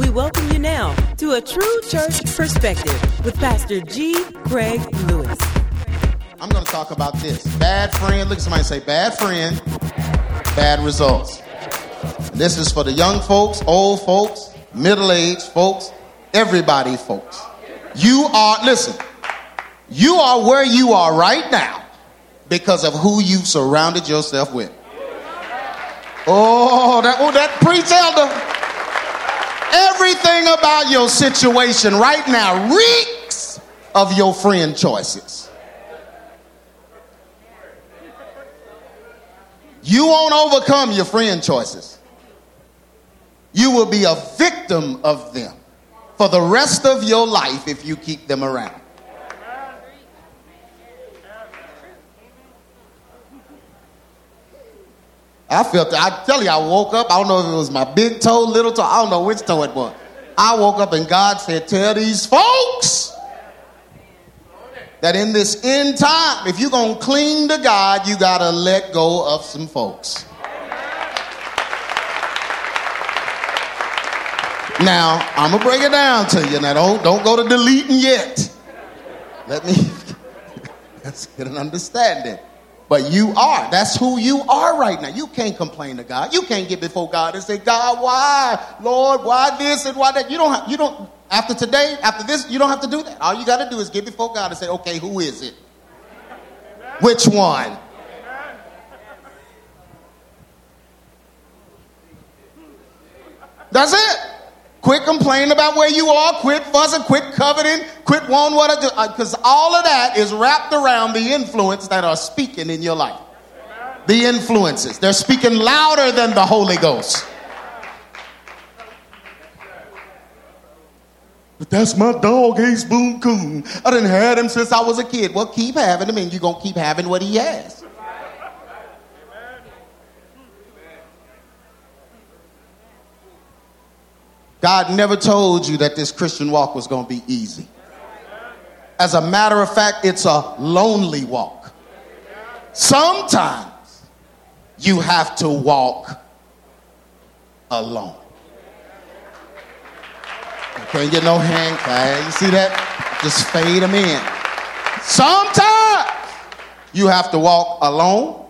We welcome you now to A True Church Perspective with Pastor G. Craig Lewis. I'm going to talk about this. Bad friend. Look at somebody and say, bad friend, bad results. And this is for the young folks, old folks, middle-aged folks, everybody folks. You are, listen, you are where you are right now because of who you've surrounded yourself with. Oh, that preach, elder. Everything about your situation right now reeks of your friend choices. You won't overcome your friend choices. You will be a victim of them for the rest of your life if you keep them around. I felt that. I tell you, I woke up. I don't know if it was my big toe, little toe. I don't know which toe it was. I woke up and God said, tell these folks that in this end time, if you're going to cling to God, you got to let go of some folks. Now, I'm going to break it down to you. Now, don't go to deleting yet. Let's get an understanding. But you are. That's who you are right now. You can't complain to God. You can't get before God and say, God, why? Lord, why this and why that? You don't. After today, after this, you don't have to do that. All you got to do is get before God and say, okay, who is it? Which one? That's it. Quit complaining about where you are. Quit fussing. Quit coveting. Quit wanting what I do. Because all of that is wrapped around the influence that are speaking in your life. The influences. They're speaking louder than the Holy Ghost. But that's my dog, Ace Boom Coon. I done had him since I was a kid. Well, keep having him and you're going to keep having what he has. God never told you that this Christian walk was going to be easy. As a matter of fact, it's a lonely walk. Sometimes you have to walk alone. You can't get no hand clap. You see that? Just fade them in. Sometimes you have to walk alone.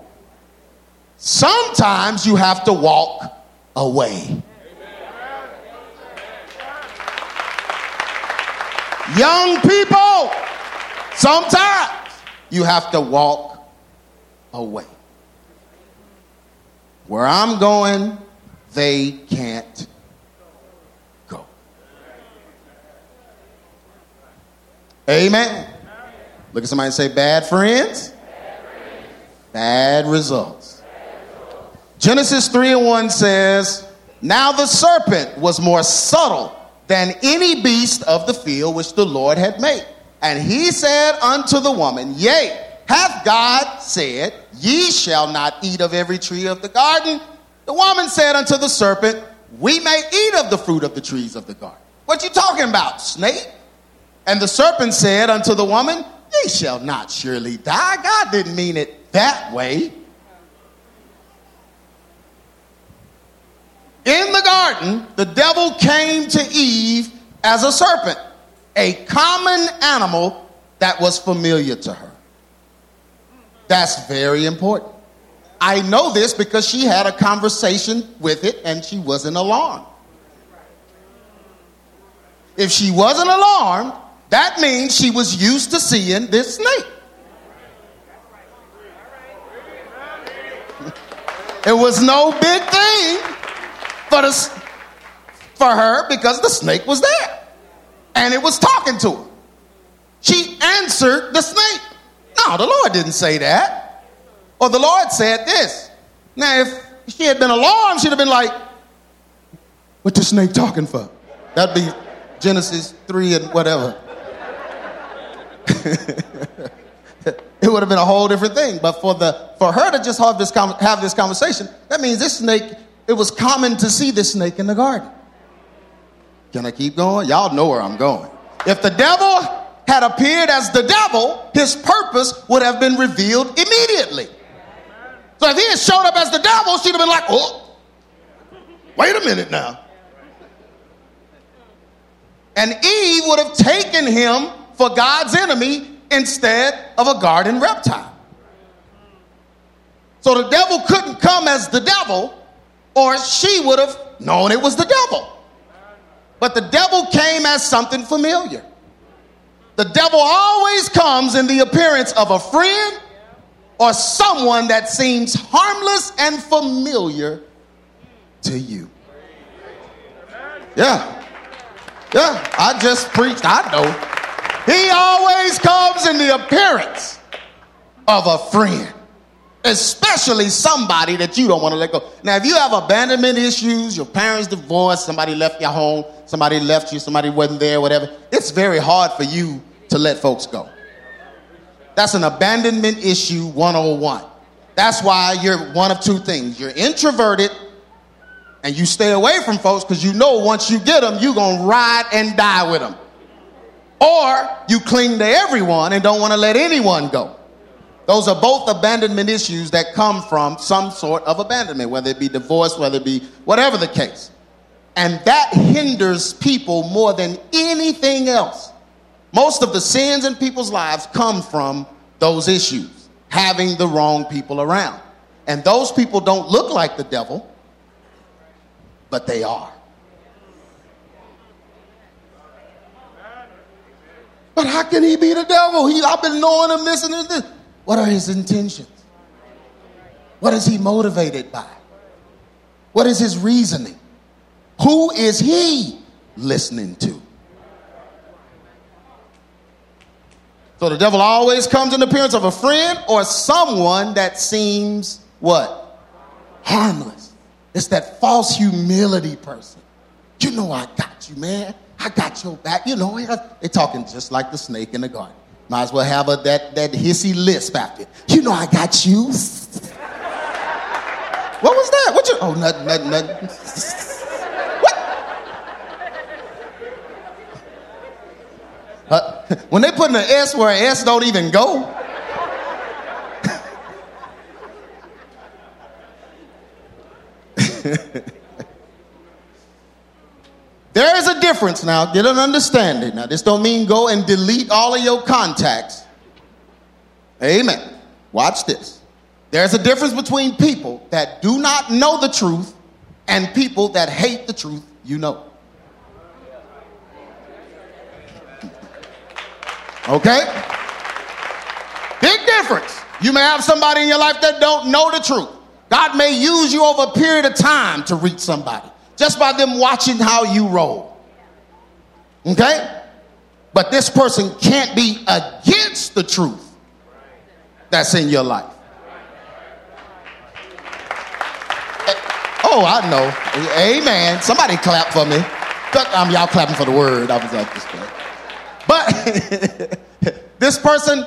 Sometimes you have to walk away. Young people, sometimes you have to walk away. Where I'm going, they can't go. Amen. Look at somebody and say, bad friends, bad results. Genesis 3:1 says, now the serpent was more subtle than any beast of the field which the Lord had made. And he said unto the woman, yea, hath God said, ye shall not eat of every tree of the garden? The woman said unto the serpent, we may eat of the fruit of the trees of the garden. What you talking about, snake? And the serpent said unto the woman, ye shall not surely die. God didn't mean it that way. In the garden, the devil came to Eve as a serpent, a common animal that was familiar to her. That's very important. I know this because she had a conversation with it and she wasn't alarmed. If she wasn't alarmed, that means she was used to seeing this snake. It was no big thing for her because the snake was there and it was talking to her. She answered the snake. No, the Lord didn't say that. Or the Lord said this. Now, if she had been alarmed, she'd have been like, what the snake talking for? That'd be Genesis 3 and whatever. It would have been a whole different thing. But for her to just have this conversation, that means this snake, it was common to see this snake in the garden. Can I keep going? Y'all know where I'm going. If the devil had appeared as the devil, his purpose would have been revealed immediately. So if he had showed up as the devil, she'd have been like, oh, wait a minute now. And Eve would have taken him for God's enemy instead of a garden reptile. So the devil couldn't come as the devil, or she would have known it was the devil. But the devil came as something familiar. The devil always comes in the appearance of a friend or someone that seems harmless and familiar to you. Yeah, I just preached. I know. He always comes in the appearance of a friend, especially somebody that you don't want to let go. Now, if you have abandonment issues, your parents divorced, somebody left your home, somebody left you, somebody wasn't there, whatever, it's very hard for you to let folks go. That's an abandonment issue 101. That's why you're one of two things. You're introverted and you stay away from folks because you know once you get them, you're going to ride and die with them. Or you cling to everyone and don't want to let anyone go. Those are both abandonment issues that come from some sort of abandonment, whether it be divorce, whether it be whatever the case. And that hinders people more than anything else. Most of the sins in people's lives come from those issues, having the wrong people around. And those people don't look like the devil, but they are. But how can he be the devil? I've been knowing him this and this. What are his intentions? What is he motivated by? What is his reasoning? Who is he listening to? So the devil always comes in the appearance of a friend or someone that seems what? Harmless. It's that false humility person. You know, I got you, man. I got your back. You know, they're talking just like the snake in the garden. Might as well have that hissy lisp after it. You know, I got you. What was that? What you? Oh, nothing. What? When they put in an S where an S don't even go. There is a difference now. Get an understanding. Now, this don't mean go and delete all of your contacts. Amen. Watch this. There's a difference between people that do not know the truth and people that hate the truth you know. Okay? Big difference. You may have somebody in your life that don't know the truth. God may use you over a period of time to reach somebody, just by them watching how you roll. Okay? But this person can't be against the truth that's in your life. Oh, I know. Amen. Somebody clap for me. Y'all clapping for the word. I was like this thing. But this person,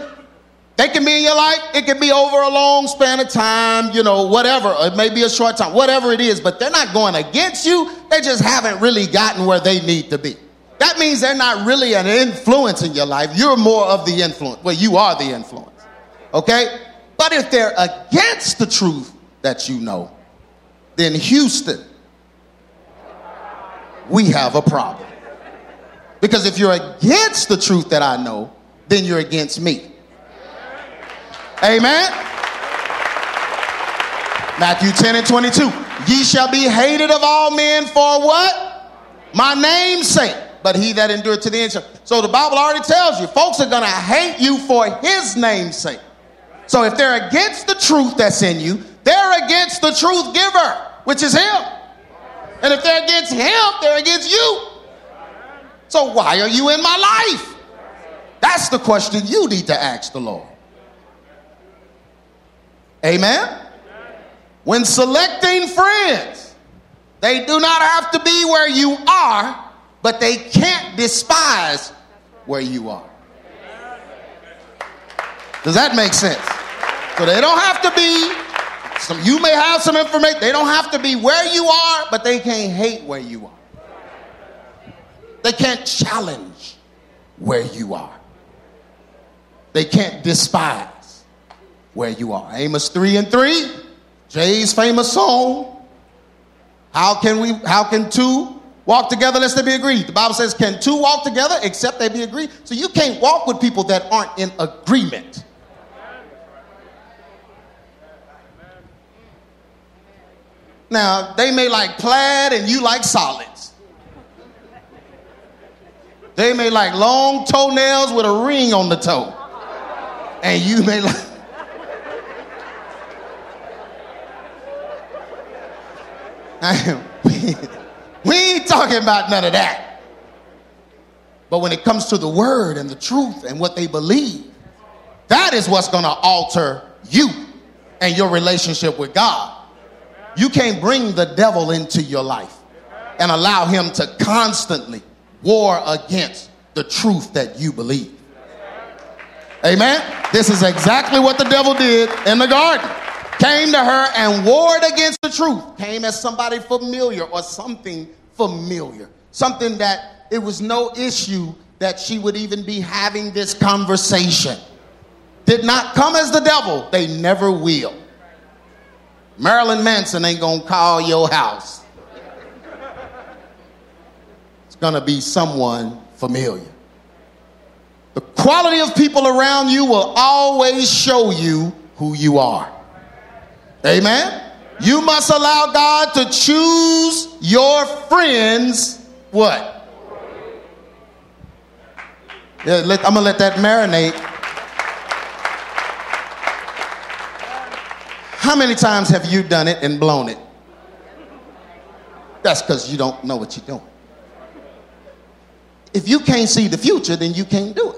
they can be in your life. It can be over a long span of time, you know, whatever. It may be a short time, whatever it is. But they're not going against you. They just haven't really gotten where they need to be. That means they're not really an influence in your life. You're more of the influence. Well, you are the influence. Okay? But if they're against the truth that you know, then Houston, we have a problem. Because if you're against the truth that I know, then you're against me. Amen. Matthew 10:22. Ye shall be hated of all men for what? My name's sake. But he that endureth to the end shall. So the Bible already tells you, folks are going to hate you for his name's sake. So if they're against the truth that's in you, they're against the truth giver, which is him. And if they're against him, they're against you. So why are you in my life? That's the question you need to ask the Lord. Amen? When selecting friends, they do not have to be where you are, but they can't despise where you are. Does that make sense? So they don't have to be, you may have some information, they don't have to be where you are, but they can't hate where you are. They can't challenge where you are. They can't despise where you are. Amos 3:3, Jay's famous song. How can two Walk together lest they be agreed. The Bible says, can two walk together except they be agreed? So you can't walk with people that aren't in agreement. Now, they may like plaid and you like solids. They may like long toenails with a ring on the toe. And you may like... We ain't talking about none of that. But when it comes to the word and the truth and what they believe, that is what's going to alter you and your relationship with God. You can't bring the devil into your life and allow him to constantly war against the truth that you believe. Amen? This is exactly what the devil did in the garden. Came to her and warred against the truth. Came as somebody familiar or something familiar. Something that it was no issue that she would even be having this conversation. Did not come as the devil. They never will. Marilyn Manson ain't going to call your house. It's going to be someone familiar. The quality of people around you will always show you who you are. Amen. You must allow God to choose your friends. What? Yeah, I'm going to let that marinate. How many times have you done it and blown it? That's because you don't know what you're doing. If you can't see the future, then you can't do it.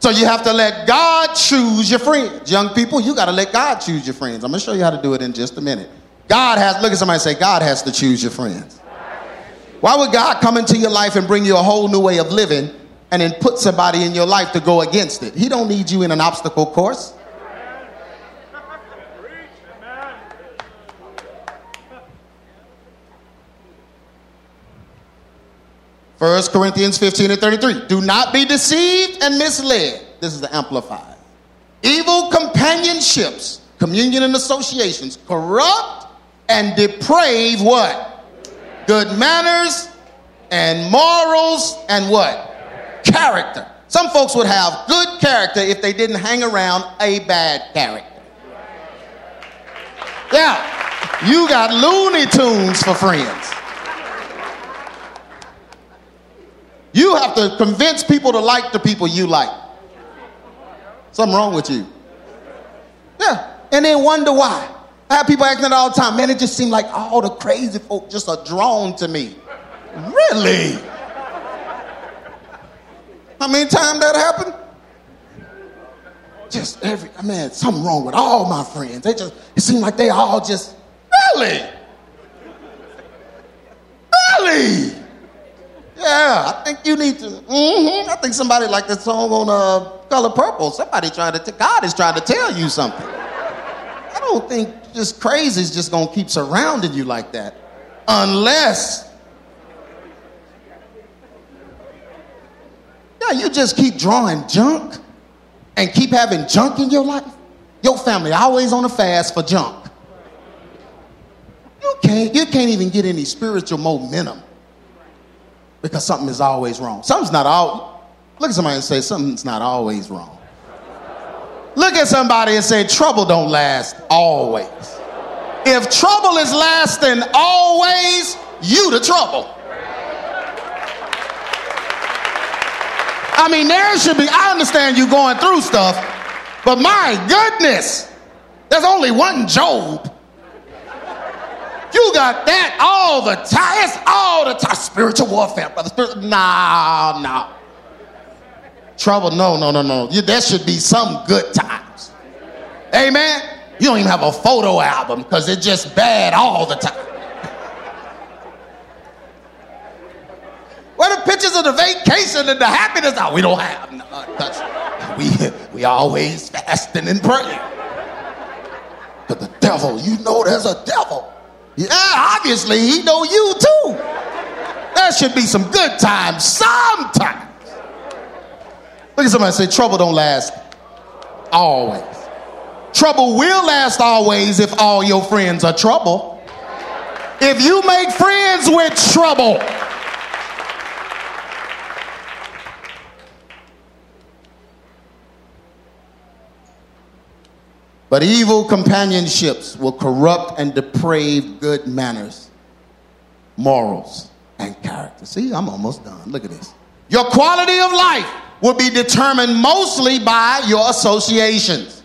So you have to let God choose your friends. Young people, you got to let God choose your friends. I'm going to show you how to do it in just a minute. Look at somebody and say, God has to choose your friends. Why would God come into your life and bring you a whole new way of living and then put somebody in your life to go against it? He don't need you in an obstacle course. First Corinthians 15:33. Do not be deceived and misled. This is the Amplified. Evil companionships, communion and associations, corrupt and deprave what? Good manners and morals and what? Character. Some folks would have good character if they didn't hang around a bad character. Yeah, you got Looney Tunes for friends. You have to convince people to like the people you like. Something wrong with you. Yeah. And then wonder why. I have people acting all the time. Man, it just seemed like all the crazy folk just are drawn to me. Really? How many times that happened? Something wrong with all my friends. It seemed like they all just, really? Yeah, I think you need to. I think somebody like that song on Color Purple. Somebody trying to, God is trying to tell you something. I don't think just crazy is just going to keep surrounding you like that. Unless. Yeah, you just keep drawing junk and keep having junk in your life. Your family always on a fast for junk. You can't even get any spiritual momentum. Because something is always wrong. Something's not all. Look at somebody and say, something's not always wrong. Look at somebody and say, trouble don't last always. If trouble is lasting always, you the trouble. I mean, I understand you going through stuff, but my goodness, there's only one Job. You got that all the time. It's all the time. Spiritual warfare, brother. No. Trouble, no. There should be some good times. Amen? You don't even have a photo album because it's just bad all the time. Where the pictures of the vacation and the happiness? Oh, we don't have none. We always fasting and praying. But the devil, you know there's a devil. Yeah, obviously he know you too. There should be some good times sometimes. Look at somebody and say, trouble don't last always. Trouble will last always if all your friends are trouble. If you make friends with trouble. But evil companionships will corrupt and deprave good manners, morals, and character. See, I'm almost done. Look at this. Your quality of life will be determined mostly by your associations.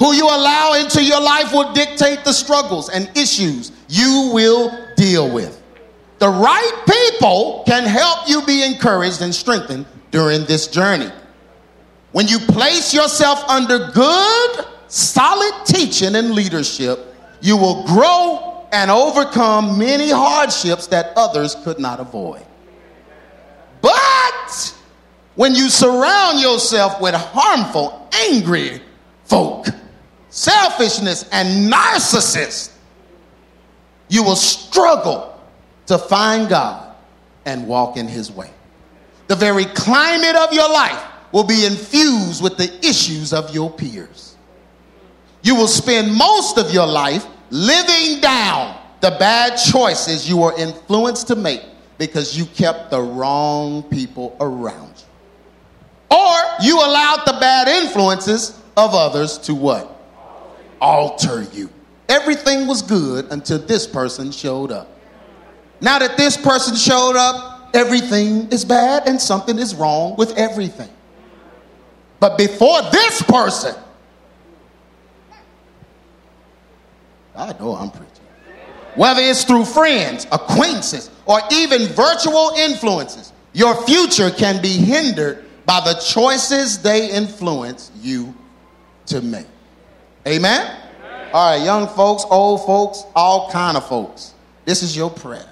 Who you allow into your life will dictate the struggles and issues you will deal with. The right people can help you be encouraged and strengthened during this journey. When you place yourself under good, solid teaching and leadership, you will grow and overcome many hardships that others could not avoid. But when you surround yourself with harmful, angry folk, selfishness, and narcissists, you will struggle to find God and walk in his way. The very climate of your life will be infused with the issues of your peers. You will spend most of your life living down the bad choices you were influenced to make because you kept the wrong people around you. Or you allowed the bad influences of others to what? Alter you. Everything was good until this person showed up. Now that this person showed up, everything is bad and something is wrong with everything. But before this person, I know I'm preaching. Whether it's through friends, acquaintances, or even virtual influences, your future can be hindered by the choices they influence you to make. Amen? All right, young folks, old folks, all kind of folks. This is your prayer.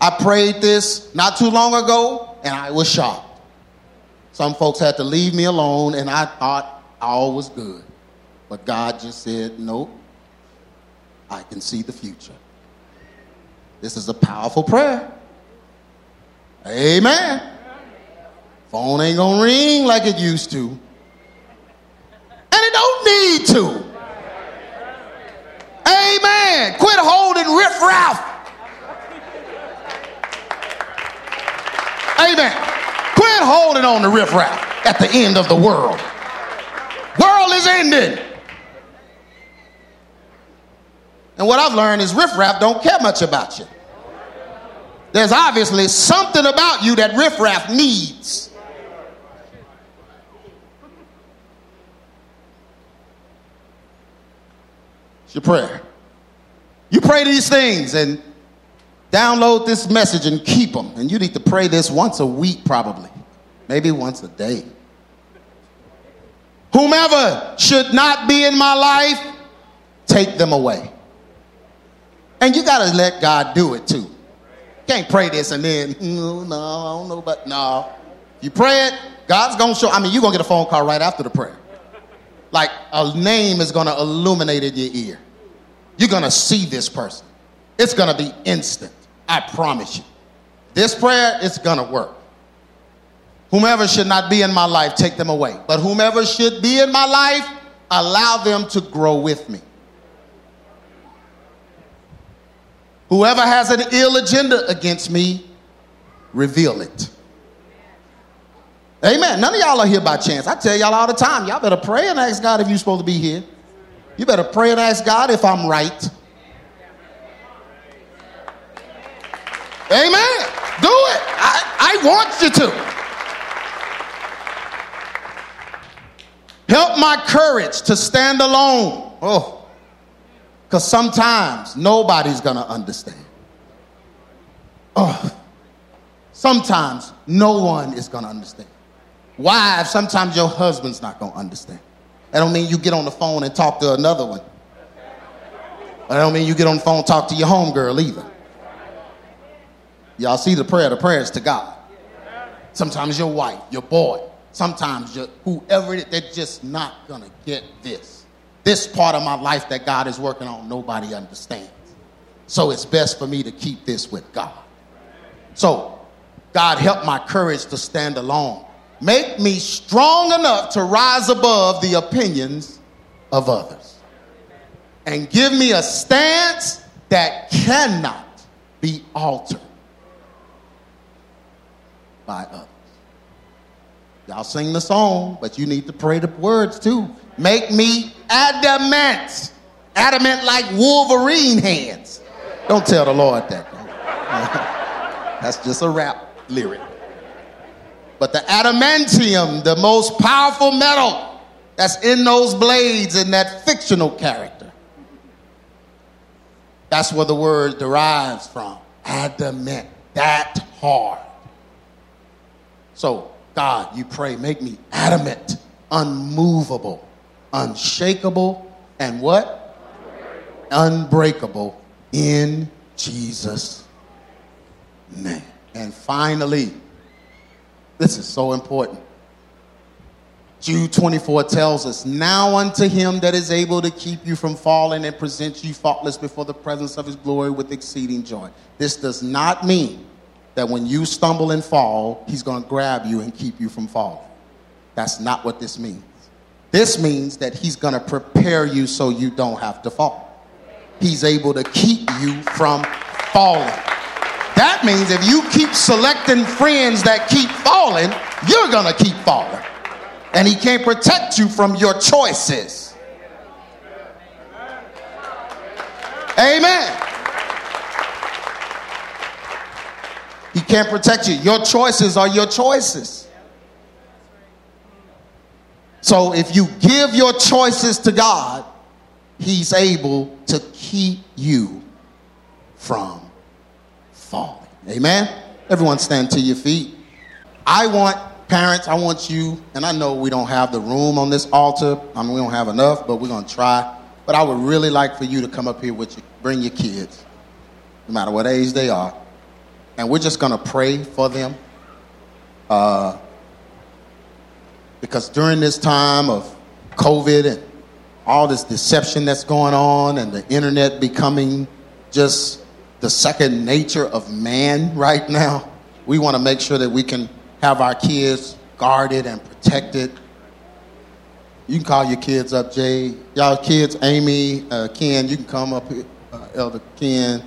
I prayed this not too long ago, and I was shocked. Some folks had to leave me alone, and I thought all was good. But God just said, nope, I can see the future. This is a powerful prayer. Amen. Phone ain't going to ring like it used to. And it don't need to. Amen. Quit holding riffraff. Amen. Quit holding on to riffraff at the end of the world. World is ending. And what I've learned is riffraff don't care much about you. There's obviously something about you that riffraff needs. Your prayer. You pray these things and download this message and keep them. And you need to pray this once a week, probably, maybe once a day. Whomever should not be in my life, take them away. And you got to let God do it too. Can't pray this and then no, I don't know, but no. You pray it, God's gonna show. I mean, you're gonna get a phone call right after the prayer. Like a name is going to illuminate in your ear. You're going to see this person. It's going to be instant. I promise you. This prayer is going to work. Whomever should not be in my life, take them away. But whomever should be in my life, allow them to grow with me. Whoever has an ill agenda against me, reveal it. Amen. None of y'all are here by chance. I tell y'all all the time, y'all better pray and ask God if you're supposed to be here. You better pray and ask God if I'm right. Amen. Do it. I want you to. Help my courage to stand alone. Oh, because sometimes nobody's going to understand. Oh, sometimes no one is going to understand. Wives, sometimes your husband's not going to understand. That don't mean you get on the phone and talk to another one. That don't mean you get on the phone and talk to your homegirl either. Y'all see the prayer. The prayer is to God. Sometimes your wife, your boy, sometimes your whoever it is, they're just not going to get this. This part of my life that God is working on, nobody understands. So it's best for me to keep this with God. So, God, help my courage to stand alone. Make me strong enough to rise above the opinions of others. and give me a stance that cannot be altered by others. Y'all sing the song, but you need to pray the words too. Make me adamant. Adamant like Wolverine hands. Don't tell the Lord that. That's just a rap lyric. But the adamantium, the most powerful metal that's in those blades in that fictional character, that's where the word derives from. Adamant, that hard. So, God, you pray, make me adamant, unmovable, unshakable, and what? Unbreakable in Jesus' name. And finally, this is so important. Jude 24 tells us, now unto him that is able to keep you from falling and present you faultless before the presence of his glory with exceeding joy. This does not mean that when you stumble and fall, he's going to grab you and keep you from falling. That's not what this means. This means that he's going to prepare you so you don't have to fall. He's able to keep you from falling. That means if you keep selecting friends that keep falling, you're going to keep falling. And he can't protect you from your choices. Amen. He can't protect you. Your choices are your choices. So if you give your choices to God, he's able to keep you from falling. Amen? Everyone stand to your feet. I want, parents, I want you, and I know we don't have the room on this altar. I mean, we don't have enough, but we're going to try. But I would really like for you to come up here with you. Bring your kids, no matter what age they are. And we're just going to pray for them. Because during this time of COVID and all this deception that's going on and the internet becoming just the second nature of man right now, we want to make sure that we can have our kids guarded and protected. You can call your kids up, Jay. Y'all kids, Amy, Ken, you can come up here, Elder Ken,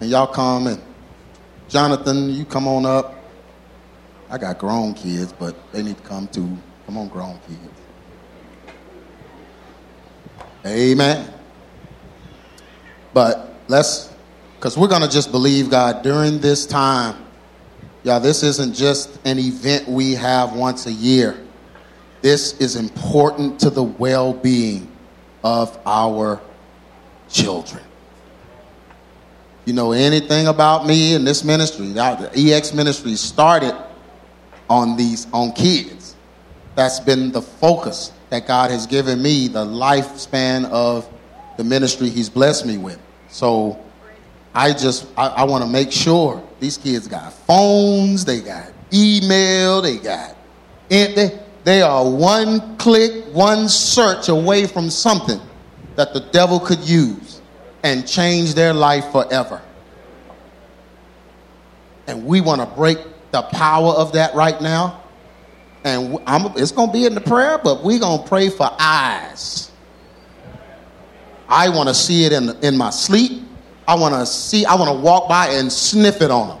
and y'all come and Jonathan, you come on up. I got grown kids, but they need to come too. Come on, grown kids. Amen. But because we're going to just believe God during this time. Y'all, this isn't just an event we have once a year. This is important to the well-being of our children. You know anything about me and this ministry, the EX ministry started on kids. That's been the focus that God has given me, the lifespan of the ministry he's blessed me with. So I want to make sure these kids got phones, they got email, they are one click, one search away from something that the devil could use and change their life forever. And we want to break the power of that right now. And it's going to be in the prayer, but we're going to pray for eyes. I want to see it in my sleep. I want to walk by and sniff it on them.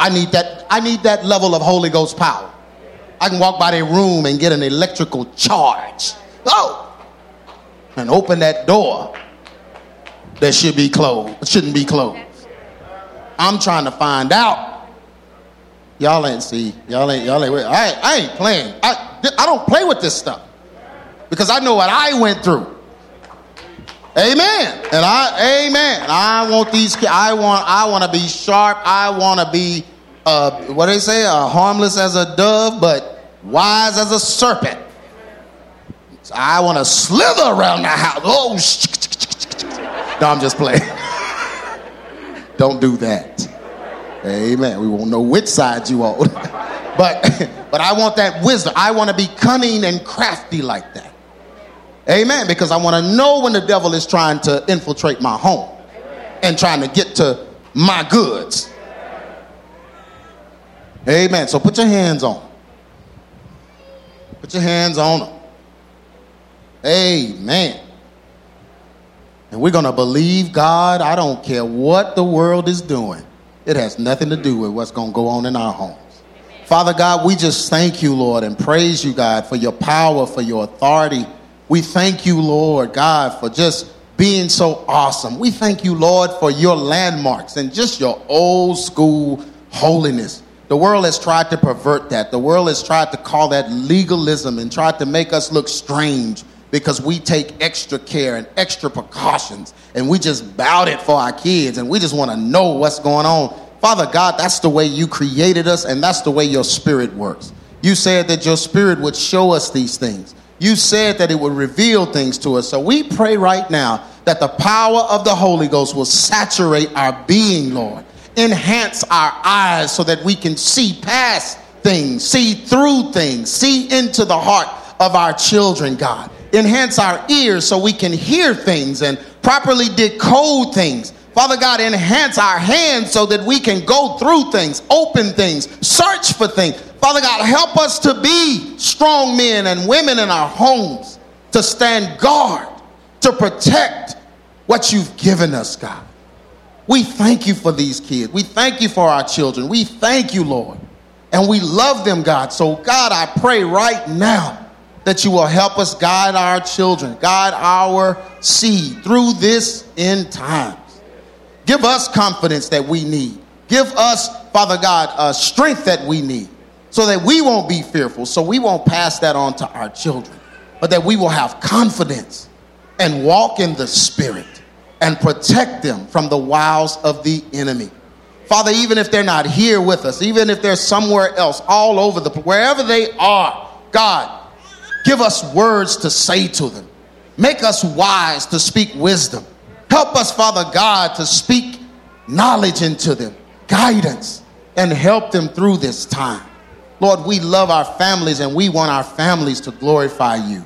I need that level of Holy Ghost power. I can walk by their room and get an electrical charge. Oh! And open that door. That shouldn't be closed. I'm trying to find out. Y'all ain't. I ain't playing. I don't play with this stuff because I know what I went through. Amen. Amen. I want these. I want to be sharp. I want to be harmless as a dove, but wise as a serpent. So I want to slither around the house. Oh. No, I'm just playing. Don't do that. Amen. We won't know which side you are. But I want that wisdom. I want to be cunning and crafty like that. Amen. Because I want to know when the devil is trying to infiltrate my home and trying to get to my goods. Amen. So put your hands on them. Put your hands on them. Amen. And we're going to believe God. I don't care what the world is doing. It has nothing to do with what's going to go on in our homes. Amen. Father God, we just thank you, Lord, and praise you, God, for your power, for your authority. We thank you, Lord, God, for just being so awesome. We thank you, Lord, for your landmarks and just your old school holiness. The world has tried to pervert that. The world has tried to call that legalism and tried to make us look strange because we take extra care and extra precautions, and we just bout it for our kids, and we just want to know what's going on. Father God, that's the way you created us, and that's the way your spirit works. You said that your spirit would show us these things. You said that it would reveal things to us. So we pray right now that the power of the Holy Ghost will saturate our being, Lord. Enhance our eyes so that we can see past things, see through things, see into the heart of our children, God. Enhance our ears so we can hear things and properly decode things. Father God, enhance our hands so that we can go through things, open things, search for things. Father God, help us to be strong men and women in our homes, to stand guard, to protect what you've given us, God. We thank you for these kids. We thank you for our children. We thank you, Lord. And we love them, God. So, God, I pray right now that you will help us guide our children, guide our seed through this end times. Give us confidence that we need. Give us, Father God, strength that we need so that we won't be fearful, so we won't pass that on to our children, but that we will have confidence and walk in the Spirit and protect them from the wiles of the enemy. Father, even if they're not here with us, even if they're somewhere else, all over the place, wherever they are, God, give us words to say to them. Make us wise to speak wisdom. Help us, Father God, to speak knowledge into them, guidance, and help them through this time. Lord, we love our families and we want our families to glorify you.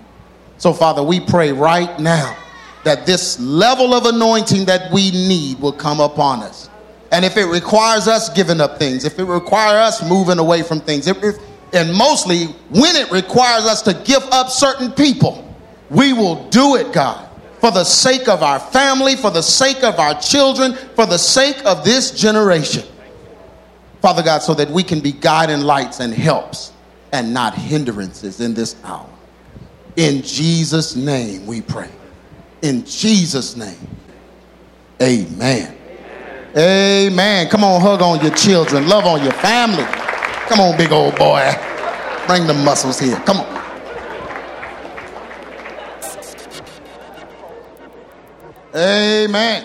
So, Father, we pray right now that this level of anointing that we need will come upon us. And if it requires us giving up things, if it requires us moving away from things, and mostly when it requires us to give up certain people, we will do it, God, for the sake of our family, for the sake of our children, for the sake of this generation. Father God, so that we can be guiding lights and helps and not hindrances in this hour. In Jesus' name we pray. In Jesus' name, amen. Amen. Amen. Come on, hug on your children. Love on your family. Come on, big old boy. Bring the muscles here. Come on. Amen.